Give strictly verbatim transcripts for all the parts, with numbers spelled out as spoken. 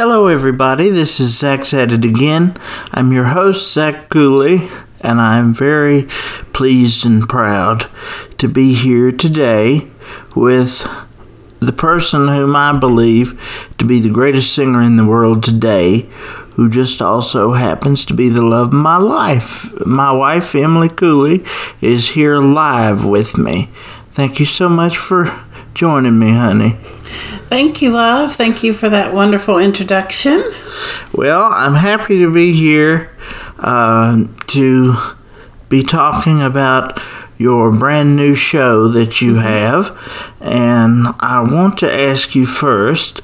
Hello everybody, this is Zach's At It Again. I'm your host, Zach Cooley, and I'm very pleased and proud to be here today with the person whom I believe to be the greatest singer in the world today, who just also happens to be the love of my life. My wife, Emily Cooley, is here live with me. Thank you so much for joining me, honey. Thank you, love. Thank you for that wonderful introduction. Well, I'm happy to be here uh, to be talking about your brand new show that you have. And I want to ask you first,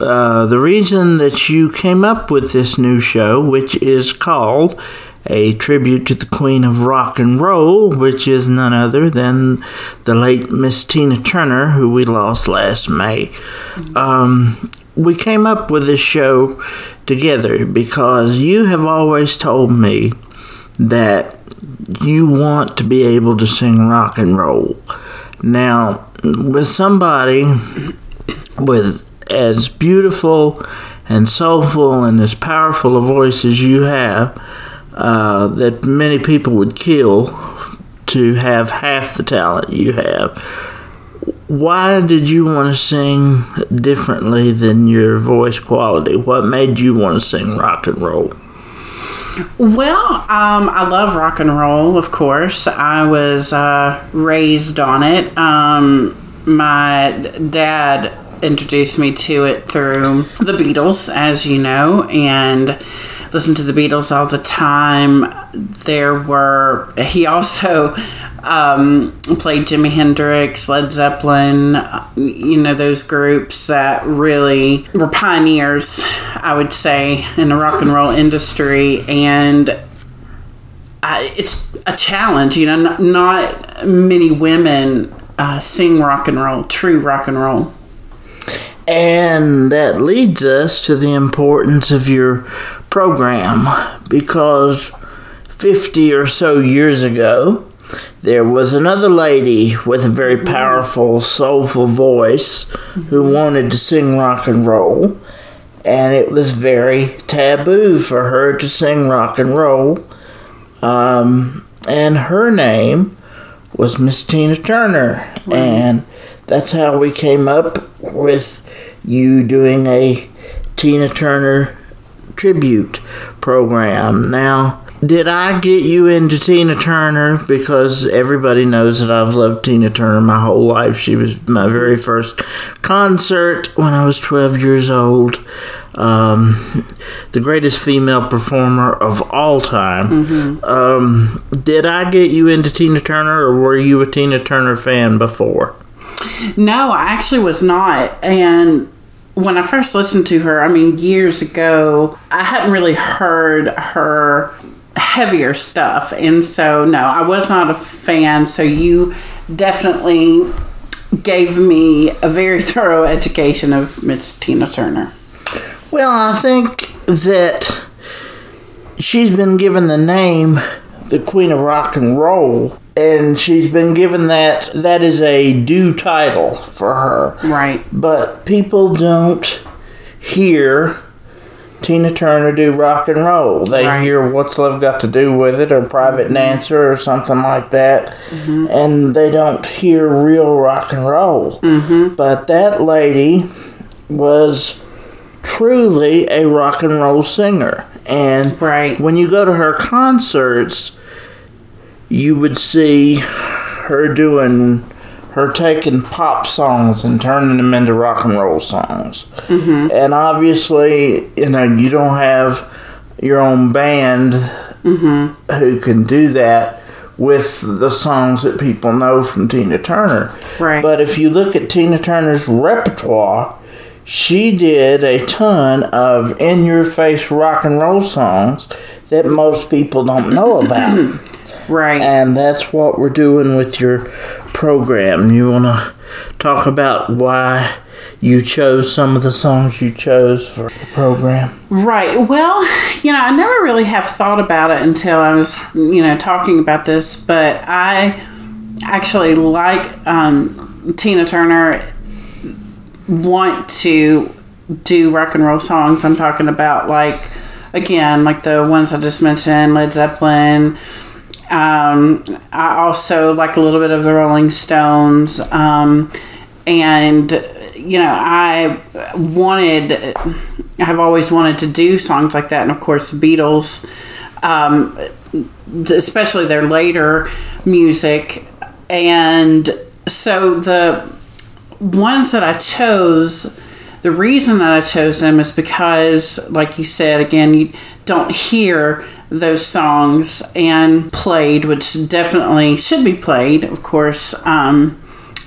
uh, the reason that you came up with this new show, which is called A Tribute to the Queen of Rock and Roll, which is none other than the late Miss Tina Turner, who we lost last May. Mm-hmm. Um, we came up with this show together because you have always told me that you want to be able to sing rock and roll. Now, with somebody with as beautiful and soulful and as powerful a voice as you have, Uh, that many people would kill to have half the talent you have. Why did you want to sing differently than your voice quality? What made you want to sing rock and roll? Well, um, I love rock and roll, of course. I was uh, raised on it. Um, my dad introduced me to it through the Beatles, as you know, and listened to the Beatles all the time. There were, he also um, played Jimi Hendrix, Led Zeppelin, you know, those groups that really were pioneers, I would say, in the rock and roll industry. And I, it's a challenge, you know, not, not many women uh, sing rock and roll, true rock and roll. And that leads us to the importance of your program, because fifty or so years ago, there was another lady with a very powerful, soulful voice who wanted to sing rock and roll, and it was very taboo for her to sing rock and roll, um, and her name was Miss Tina Turner, right. And that's how we came up with you doing a Tina Turner tribute program. Now, did I get you into Tina Turner? Because everybody knows that I've loved Tina Turner my whole life. She was my very first concert when I was twelve years old. Um, the greatest female performer of all time. Mm-hmm. Um, did I get you into Tina Turner, or were you a Tina Turner fan before? No, I actually was not. And when I first listened to her, I mean, years ago, I hadn't really heard her heavier stuff. And so, no, I was not a fan. So you definitely gave me a very thorough education of Miss Tina Turner. Well, I think that she's been given the name the Queen of Rock and Roll. And she's been given that, that is a due title for her. Right. But people don't hear Tina Turner do rock and roll. They right. hear What's Love Got to Do with It, or Private mm-hmm. Dancer, or something like that. Mm-hmm. And they don't hear real rock and roll. Mm-hmm. But that lady was truly a rock and roll singer. And right. when you go to her concerts, you would see her doing, her taking pop songs and turning them into rock and roll songs. Mm-hmm. And obviously, you know, you don't have your own band mm-hmm. who can do that with the songs that people know from Tina Turner. Right. But if you look at Tina Turner's repertoire, she did a ton of in-your-face rock and roll songs that most people don't know about. Right. And that's what we're doing with your program. You want to talk about why you chose some of the songs you chose for the program? Right. Well, you know, I never really have thought about it until I was, you know, talking about this. But I actually like um, Tina Turner, want to do rock and roll songs. I'm talking about, like, again, like the ones I just mentioned, Led Zeppelin. Um, I also like a little bit of the Rolling Stones. Um, and, you know, I wanted, I've always wanted to do songs like that. And, of course, the Beatles, um, especially their later music. And so the ones that I chose, the reason that I chose them is because, like you said, again, you don't hear those songs and played, which definitely should be played, of course, um,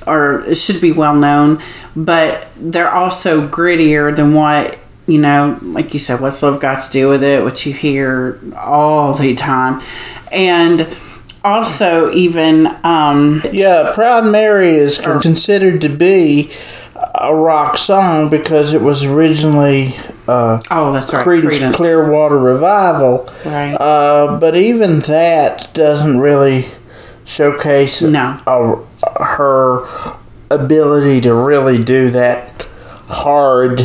or it should be well known, but they're also grittier than what, you know, like you said, what's love got to do with it, what you hear all the time. And also even... Um, yeah, Proud Mary is considered to be a rock song because it was originally uh, oh, that's right, Creedence Clearwater Revival. Right. Uh, but even that doesn't really showcase no. a, a, her ability to really do that hard,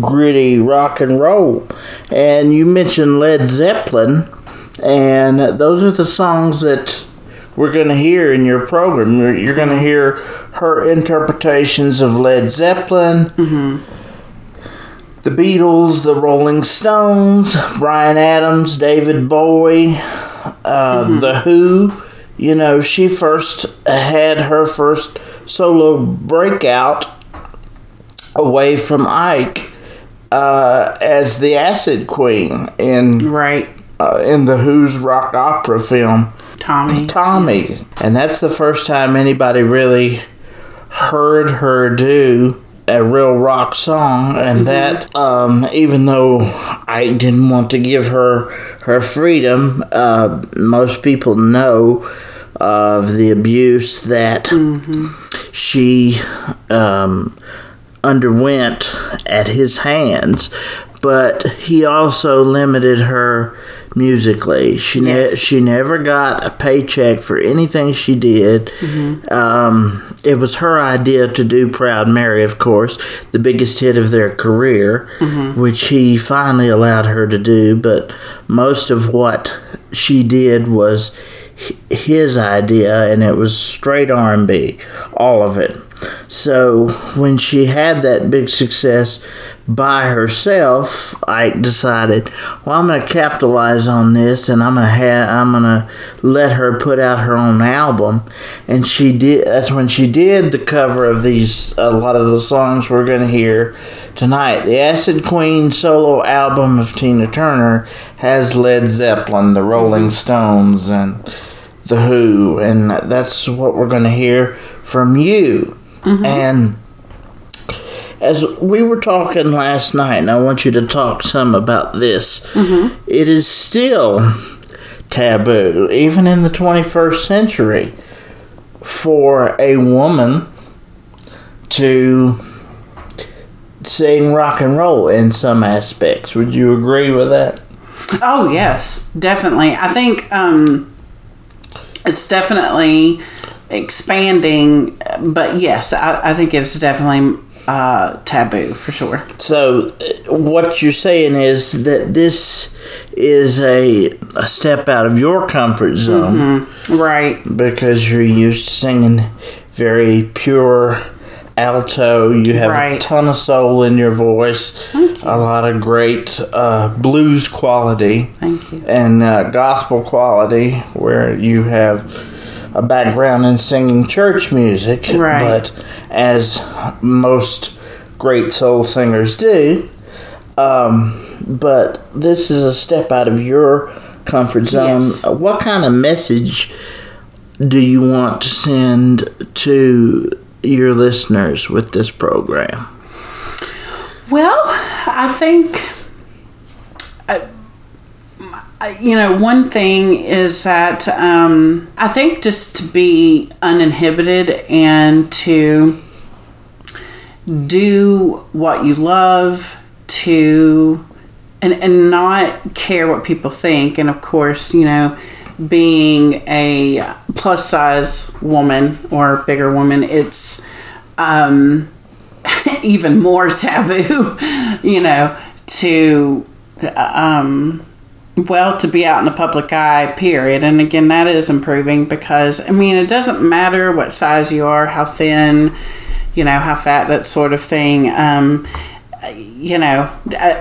gritty rock and roll. And you mentioned Led Zeppelin, and those are the songs that we're going to hear in your program. You're, you're going to hear her interpretations of Led Zeppelin, mm-hmm. the Beatles, the Rolling Stones, Bryan Adams, David Bowie, uh, mm-hmm. The Who. You know, she first had her first solo breakout away from Ike uh, as the Acid Queen in right. uh, in The Who's rock opera film. Tommy. Tommy. And that's the first time anybody really heard her do a real rock song. And mm-hmm. that, um, even though I didn't want to give her her freedom, uh, most people know of the abuse that mm-hmm. she um, underwent at his hands. But he also limited her musically. She yes. ne- she never got a paycheck for anything she did. Mm-hmm. Um, it was her idea to do Proud Mary, of course, the biggest hit of their career, mm-hmm. which he finally allowed her to do. But most of what she did was his idea, and it was straight R and B, all of it. So when she had that big success by herself, Ike decided, well, I'm going to capitalize on this, and I'm going to ha- I'm going to let her put out her own album. And she did. That's when she did the cover of these. A lot of the songs we're going to hear tonight. The Acid Queen solo album of Tina Turner has Led Zeppelin, the Rolling Stones, and the Who, and that's what we're going to hear from you. Mm-hmm. And as we were talking last night, and I want you to talk some about this, mm-hmm. it is still taboo, even in the twenty-first century, for a woman to sing rock and roll in some aspects. Would you agree with that? Oh, yes, definitely. I think um, it's definitely expanding, but yes, I, I think it's definitely... Uh, taboo, for sure. So, what you're saying is that this is a, a step out of your comfort zone. Mm-hmm. Right. Because you're used to singing very pure alto. You have right. a ton of soul in your voice. Thank you. A lot of great uh, blues quality. Thank you. And uh, gospel quality, where you have a background in singing church music, right. but as most great soul singers do, um, but this is a step out of your comfort zone. Yes. What kind of message do you want to send to your listeners with this program? Well, I think, uh, you know, one thing is that um, I think just to be uninhibited and to do what you love, to and, and not care what people think. And, of course, you know, being a plus size woman or bigger woman, it's um, even more taboo, you know, to, um, well, to be out in the public eye, period. And again, that is improving because, I mean, it doesn't matter what size you are, how thin, you know, how fat, that sort of thing. Um, you know,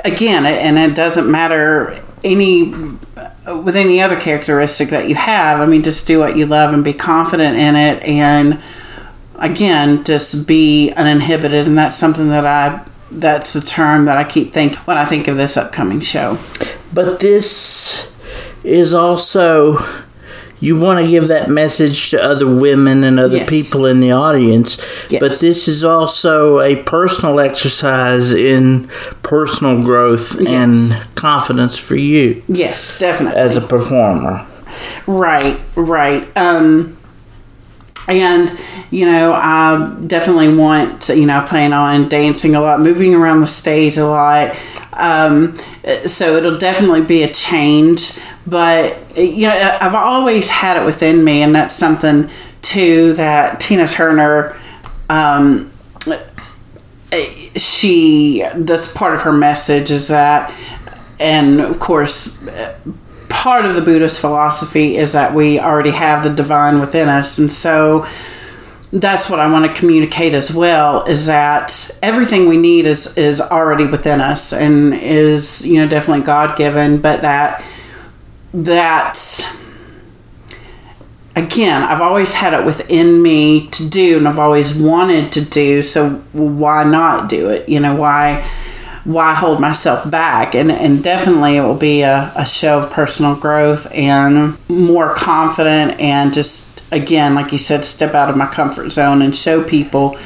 again, and it doesn't matter any, with any other characteristic that you have. I mean, just do what you love and be confident in it. And again, just be uninhibited. And that's something that I, that's the term that I keep thinking when I think of this upcoming show. But this is also, you want to give that message to other women and other yes. people in the audience, yes. but this is also a personal exercise in personal growth yes. and confidence for you. Yes, definitely. As a performer. Right, right. Um, and, you know, I definitely want, you know, I plan on dancing a lot, moving around the stage a lot. Um, so it'll definitely be a change, but you know, I've always had it within me, and that's something too that Tina Turner, um, she, that's part of her message is that, and of course, part of the Buddhist philosophy is that we already have the divine within us. And so that's what I want to communicate as well, is that everything we need is, is already within us and is, you know, definitely God-given, but that, that, again, I've always had it within me to do, and I've always wanted to do, so why not do it? You know, why, why hold myself back? And, and definitely it will be a, a show of personal growth and more confident, and just, again, like you said, step out of my comfort zone and show people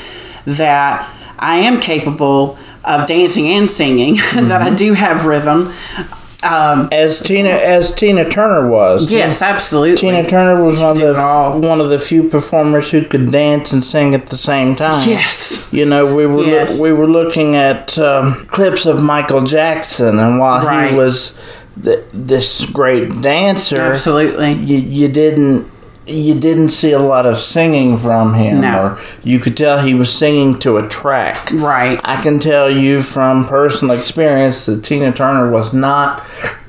that I am capable of dancing and singing, mm-hmm. that I do have rhythm. Um, as Tina as Tina Turner was. Yes, absolutely. Tina Turner was one of, the, one of the few performers who could dance and sing at the same time. Yes. You know, we were, yes. lo- we were looking at um, clips of Michael Jackson, and while right. he was th- this great dancer, absolutely, you, you didn't... You didn't see a lot of singing from him. No. Or you could tell he was singing to a track. Right. I can tell you from personal experience that Tina Turner was not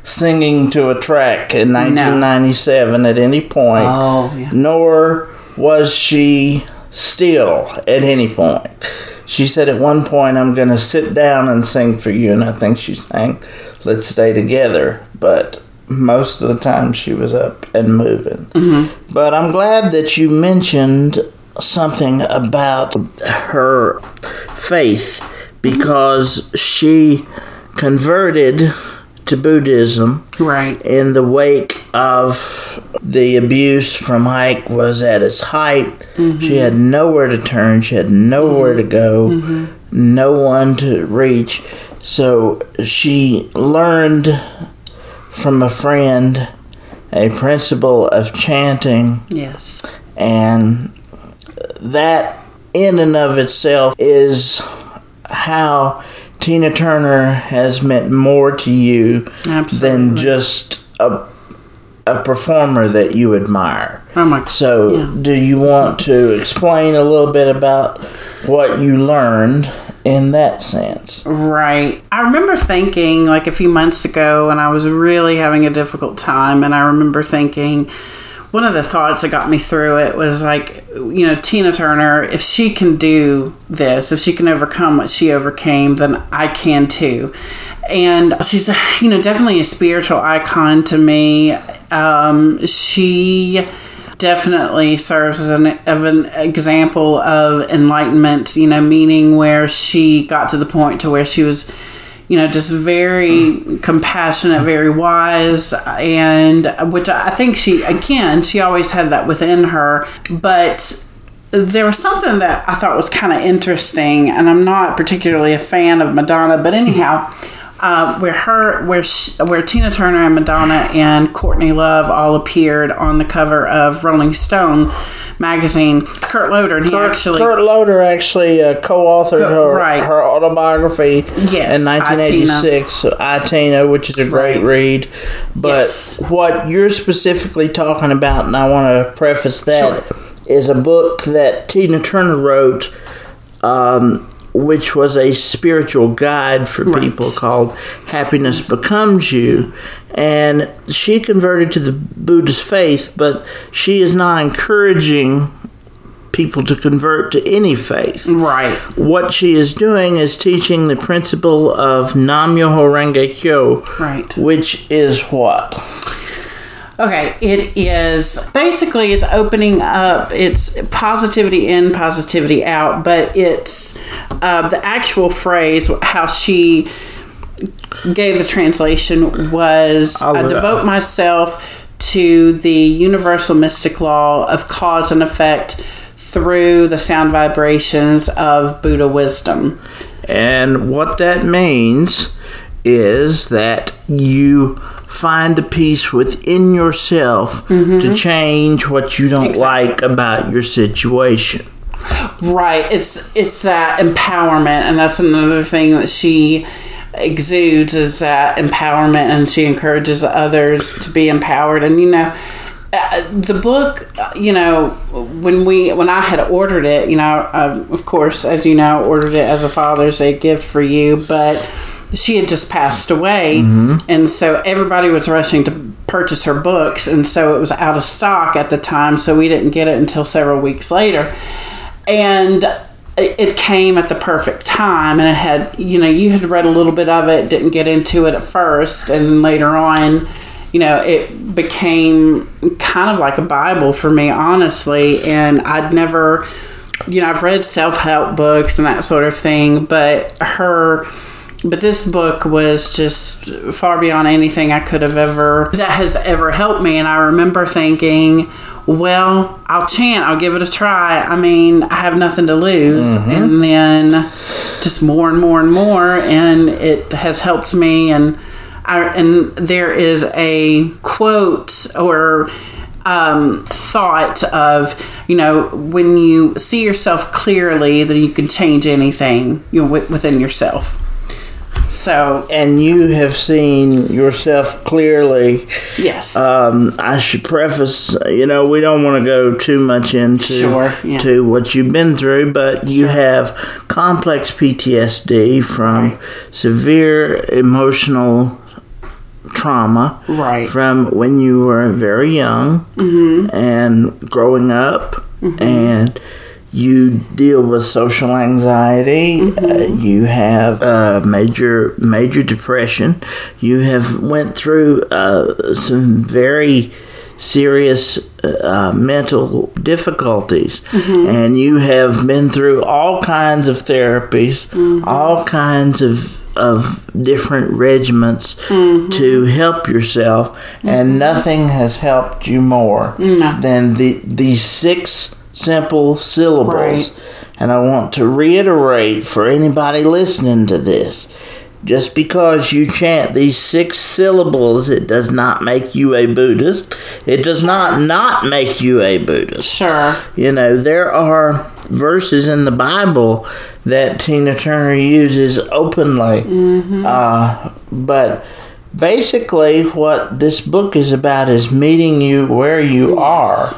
singing to a track in nineteen ninety-seven no. at any point. Oh, yeah. Nor was she still at any point. She said at one point, "I'm going to sit down and sing for you." And I think she sang, "Let's Stay Together." But most of the time she was up and moving. Mm-hmm. But I'm glad that you mentioned something about her faith, because she converted to Buddhism right. in the wake of the abuse from Ike was at its height. Mm-hmm. She had nowhere to turn. She had nowhere mm-hmm. to go, mm-hmm. no one to reach. So she learned from a friend a principle of chanting. Yes. And that in and of itself is how Tina Turner has meant more to you Absolutely. Than just a a performer that you admire. Oh my God. So yeah. do you want to explain a little bit about what you learned in that sense? Right. I remember thinking, like, a few months ago, and I was really having a difficult time, and I remember thinking, one of the thoughts that got me through it was, like, you know, Tina Turner, if she can do this, if she can overcome what she overcame, then I can too. And she's, you know, definitely a spiritual icon to me. Um, she definitely serves as an, of an example of enlightenment, you know, meaning where she got to the point to where she was, you know, just very compassionate, very wise, and which I think she, again, she always had that within her. But there was something that I thought was kind of interesting, and I'm not particularly a fan of Madonna, but anyhow, Uh, where her, where she, where Tina Turner and Madonna and Courtney Love all appeared on the cover of Rolling Stone magazine. Kurt Loder, and he Kurt, actually Kurt Loder actually uh, co-authored Kurt, her, right. her autobiography yes, in nineteen eighty-six, I, Tina, which is a great right. read. But yes. what you're specifically talking about, and I want to preface that, sure. is a book that Tina Turner wrote. Um, which was a spiritual guide for right. people called Happiness Becomes You. And she converted to the Buddhist faith, but she is not encouraging people to convert to any faith. Right. What she is doing is teaching the principle of Nam-myoho-renge-kyo. Right. Which is what? Okay, it is, basically it's opening up, it's positivity in, positivity out, but it's uh, the actual phrase, how she gave the translation was, I devote that. myself to the universal mystic law of cause and effect through the sound vibrations of Buddha wisdom. And what that means is that you find the peace within yourself mm-hmm. to change what you don't exactly. like about your situation. Right. It's it's that empowerment, and that's another thing that she exudes is that empowerment, and she encourages others to be empowered. And, you know, uh, the book, you know, when we when I had ordered it, you know, um, of course, as you know, ordered it as a Father's Day gift for you, but she had just passed away, mm-hmm. and so everybody was rushing to purchase her books, and so it was out of stock at the time, so we didn't get it until several weeks later. And it came at the perfect time, and it had, you know, you had read a little bit of it, didn't get into it at first, and later on, you know, it became kind of like a Bible for me, honestly, and I'd never, you know, I've read self-help books and that sort of thing, but her... But this book was just far beyond anything I could have ever, that has ever helped me. And I remember thinking, well, I'll chant, I'll give it a try. I mean, I have nothing to lose. Mm-hmm. And then just more and more and more. And it has helped me. And I, and there is a quote or um, thought of, you know, when you see yourself clearly, then you can change anything, you know, w- within yourself. So, and you have seen yourself clearly. Yes. Um, I should preface, you know, we don't want to go too much into sure, yeah. to what you've been through, but you sure. have complex P T S D from right. severe emotional trauma right. from when you were very young mm-hmm. and growing up mm-hmm. and... You deal with social anxiety. Mm-hmm. Uh, you have uh, major major depression. You have went through uh, some very serious uh, mental difficulties, mm-hmm. and you have been through all kinds of therapies, mm-hmm. all kinds of of different regimens mm-hmm. to help yourself, mm-hmm. and nothing has helped you more no. than the these six. Simple syllables. Right. And I want to reiterate for anybody listening to this, just because you chant these six syllables, it does not make you a Buddhist. It does not not make you a Buddhist. Sure. You know, there are verses in the Bible that Tina Turner uses openly. Mm-hmm. Uh, but basically what this book is about is meeting you where you yes.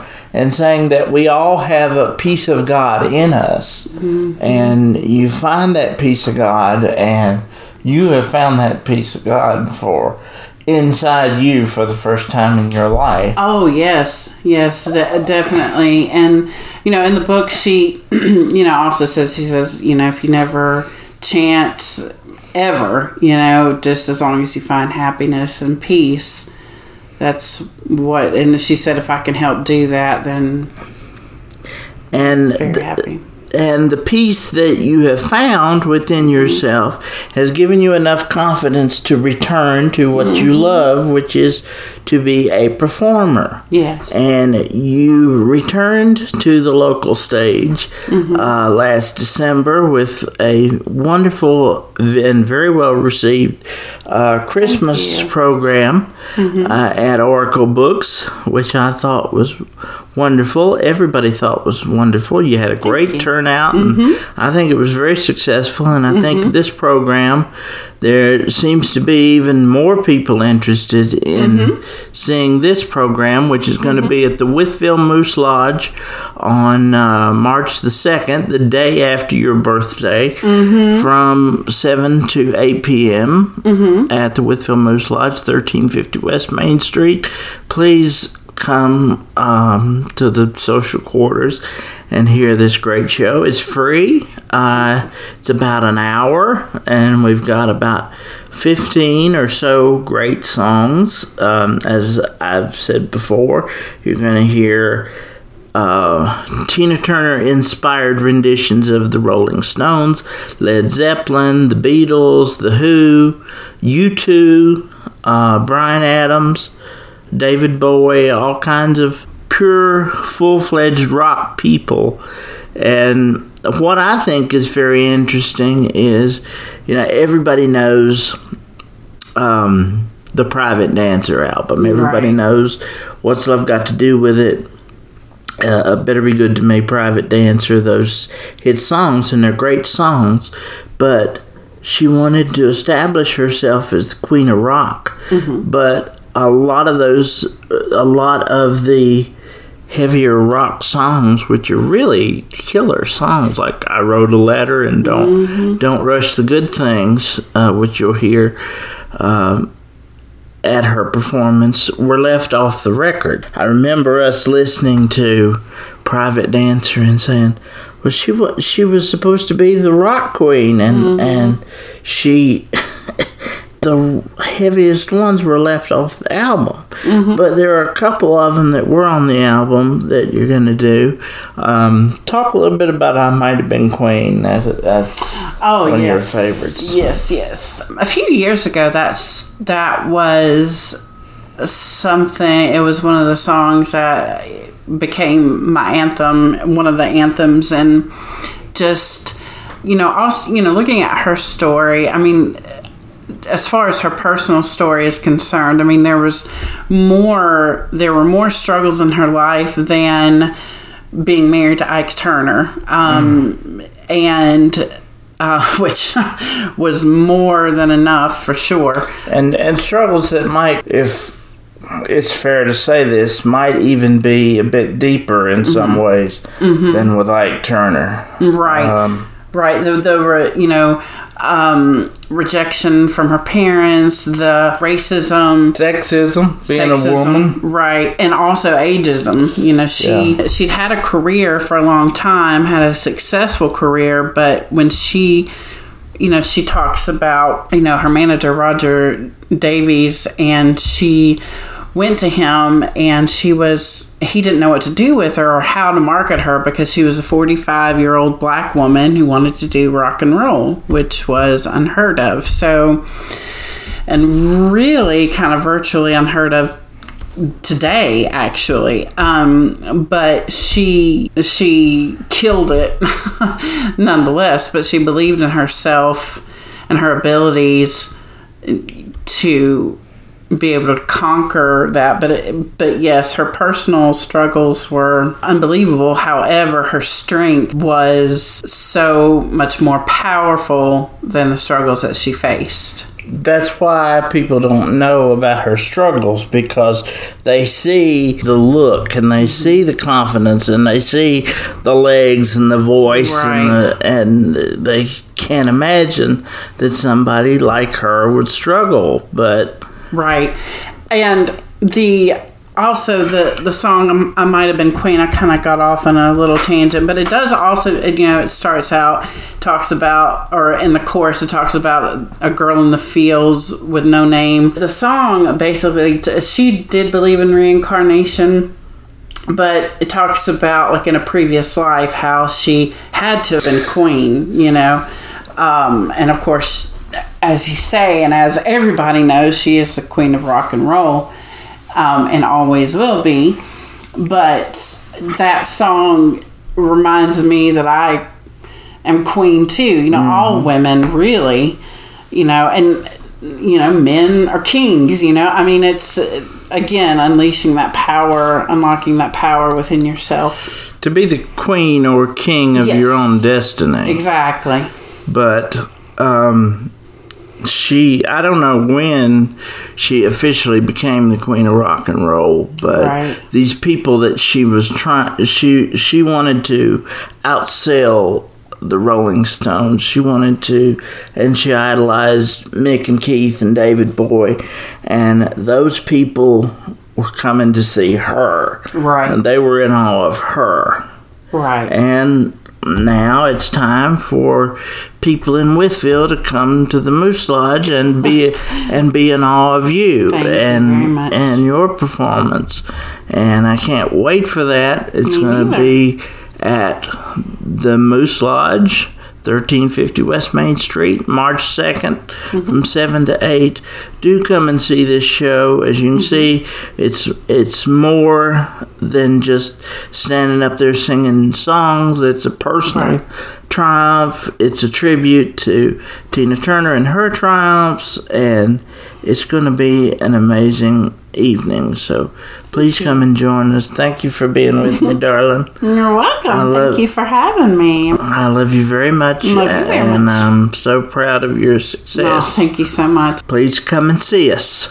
are. And saying that we all have a piece of God in us. Mm-hmm. And you find that piece of God, and you have found that piece of God for inside you for the first time in your life. Oh, yes. Yes, de- definitely. And, you know, in the book, she, you know, also says, she says, you know, if you never chant ever, you know, just as long as you find happiness and peace. That's what, and she said, if I can help do that, then and I'm very th- happy. And the peace that you have found within yourself has given you enough confidence to return to what mm-hmm. you love, which is to be a performer. Yes. And you returned to the local stage mm-hmm. uh, last December with a wonderful and very well-received uh, Christmas program mm-hmm. uh, at Oracle Books, which I thought was wonderful. Everybody thought was wonderful. You had a great Thank you. turnout, and mm-hmm. I think it was very successful. And I mm-hmm. think this program, there seems to be even more people interested in mm-hmm. seeing this program, which is going mm-hmm. to be at the Whitfield Moose Lodge on uh, March the second, the day after your birthday, mm-hmm. from seven to eight p.m. Mm-hmm. at the Whitfield Moose Lodge, thirteen fifty West Main Street. Please come um, to the social quarters and hear this great show. It's free. Uh, it's about an hour, and we've got about fifteen or so great songs. Um, as I've said before, you're going to hear uh, Tina Turner-inspired renditions of the Rolling Stones, Led Zeppelin, the Beatles, The Who, U two, uh, Bryan Adams, David Bowie, all kinds of pure, full-fledged rock people. And what I think is very interesting is, you know, everybody knows um, the Private Dancer album. Everybody right. knows What's Love Got to Do with It, uh, Better Be Good to Me, Private Dancer, those hit songs, and they're great songs, but she wanted to establish herself as the Queen of Rock. Mm-hmm. But a lot of those, a lot of the heavier rock songs, which are really killer songs, like I Wrote a Letter and Don't mm-hmm. Don't Rush the Good Things, uh, which you'll hear uh, at her performance, were left off the record. I remember us listening to Private Dancer and saying, well, she was, she was supposed to be the rock queen, and, mm-hmm. and she... the heaviest ones were left off the album. Mm-hmm. But there are a couple of them that were on the album that you're going to do. Um, talk a little bit about I Might Have Been Queen. That, that's oh, one yes. of your favorites. Yes, yes. A few years ago, that's that was something, it was one of the songs that became my anthem, one of the anthems, and just, you know, also, you know, looking at her story, I mean, as far as her personal story is concerned, I mean, there was more, there were more struggles in her life than being married to Ike Turner. Um, mm. And, uh, which was more than enough for sure. And, and struggles that might, if it's fair to say this, might even be a bit deeper in mm-hmm. some ways mm-hmm. than with Ike Turner. Right. Um, right. There, there were, you know, Um, rejection from her parents, the racism, sexism, being sexism, a woman, right, and also ageism. You know, she yeah. she'd had a career for a long time, had a successful career, but when she, you know, she talks about, you know, her manager Roger Davies, and she went to him, and she was he didn't know what to do with her or how to market her, because she was a forty-five year old black woman who wanted to do rock and roll, which was unheard of, so and really kind of virtually unheard of today, actually. Um, but she she killed it nonetheless, but she believed in herself and her abilities to be able to conquer that, but it, but yes, her personal struggles were unbelievable. However, her strength was so much more powerful than the struggles that she faced. That's why people don't know about her struggles, because they see the look, and they see the confidence, and they see the legs and the voice, right. and the, and they can't imagine that somebody like her would struggle, but right. And the also the the song I Might Have Been Queen, I kind of got off on a little tangent, but it does also, you know, it starts out, talks about, or in the chorus it talks about a girl in the fields with no name. The song basically, she did believe in reincarnation, but it talks about, like, in a previous life, how she had to have been queen, you know. Um, and of course, as you say, and as everybody knows, she is the queen of rock and roll, um, and always will be. But that song reminds me that I am queen too. You know, mm. all women, really. You know, and you know, men are kings, you know? I mean, it's, again, unleashing that power, unlocking that power within yourself. To be the queen or king of yes. your own destiny. Exactly. But um, she, I don't know when she officially became the queen of rock and roll, but right. these people that she was trying, she, she wanted to outsell the Rolling Stones. She wanted to, and she idolized Mick and Keith and David Bowie, and those people were coming to see her. Right. And they were in awe of her. Right. And now it's time for people in Whitfield to come to the Moose Lodge and be and be in awe of you Thank and you very much. and your performance. And I can't wait for that. It's going to be at the Moose Lodge, thirteen fifty West Main Street, March second, mm-hmm. from seven to eight. Do come and see this show. As you can mm-hmm. see, it's it's more than just standing up there singing songs. It's a personal right. triumph. It's a tribute to Tina Turner and her triumphs, and it's going to be an amazing evening, so please come and join us. Thank you for being with me, darling. You're welcome. I love, Thank you for having me. I love you very much. I love you very and much. I'm so proud of your success. Oh, thank you so much. Please come and see us.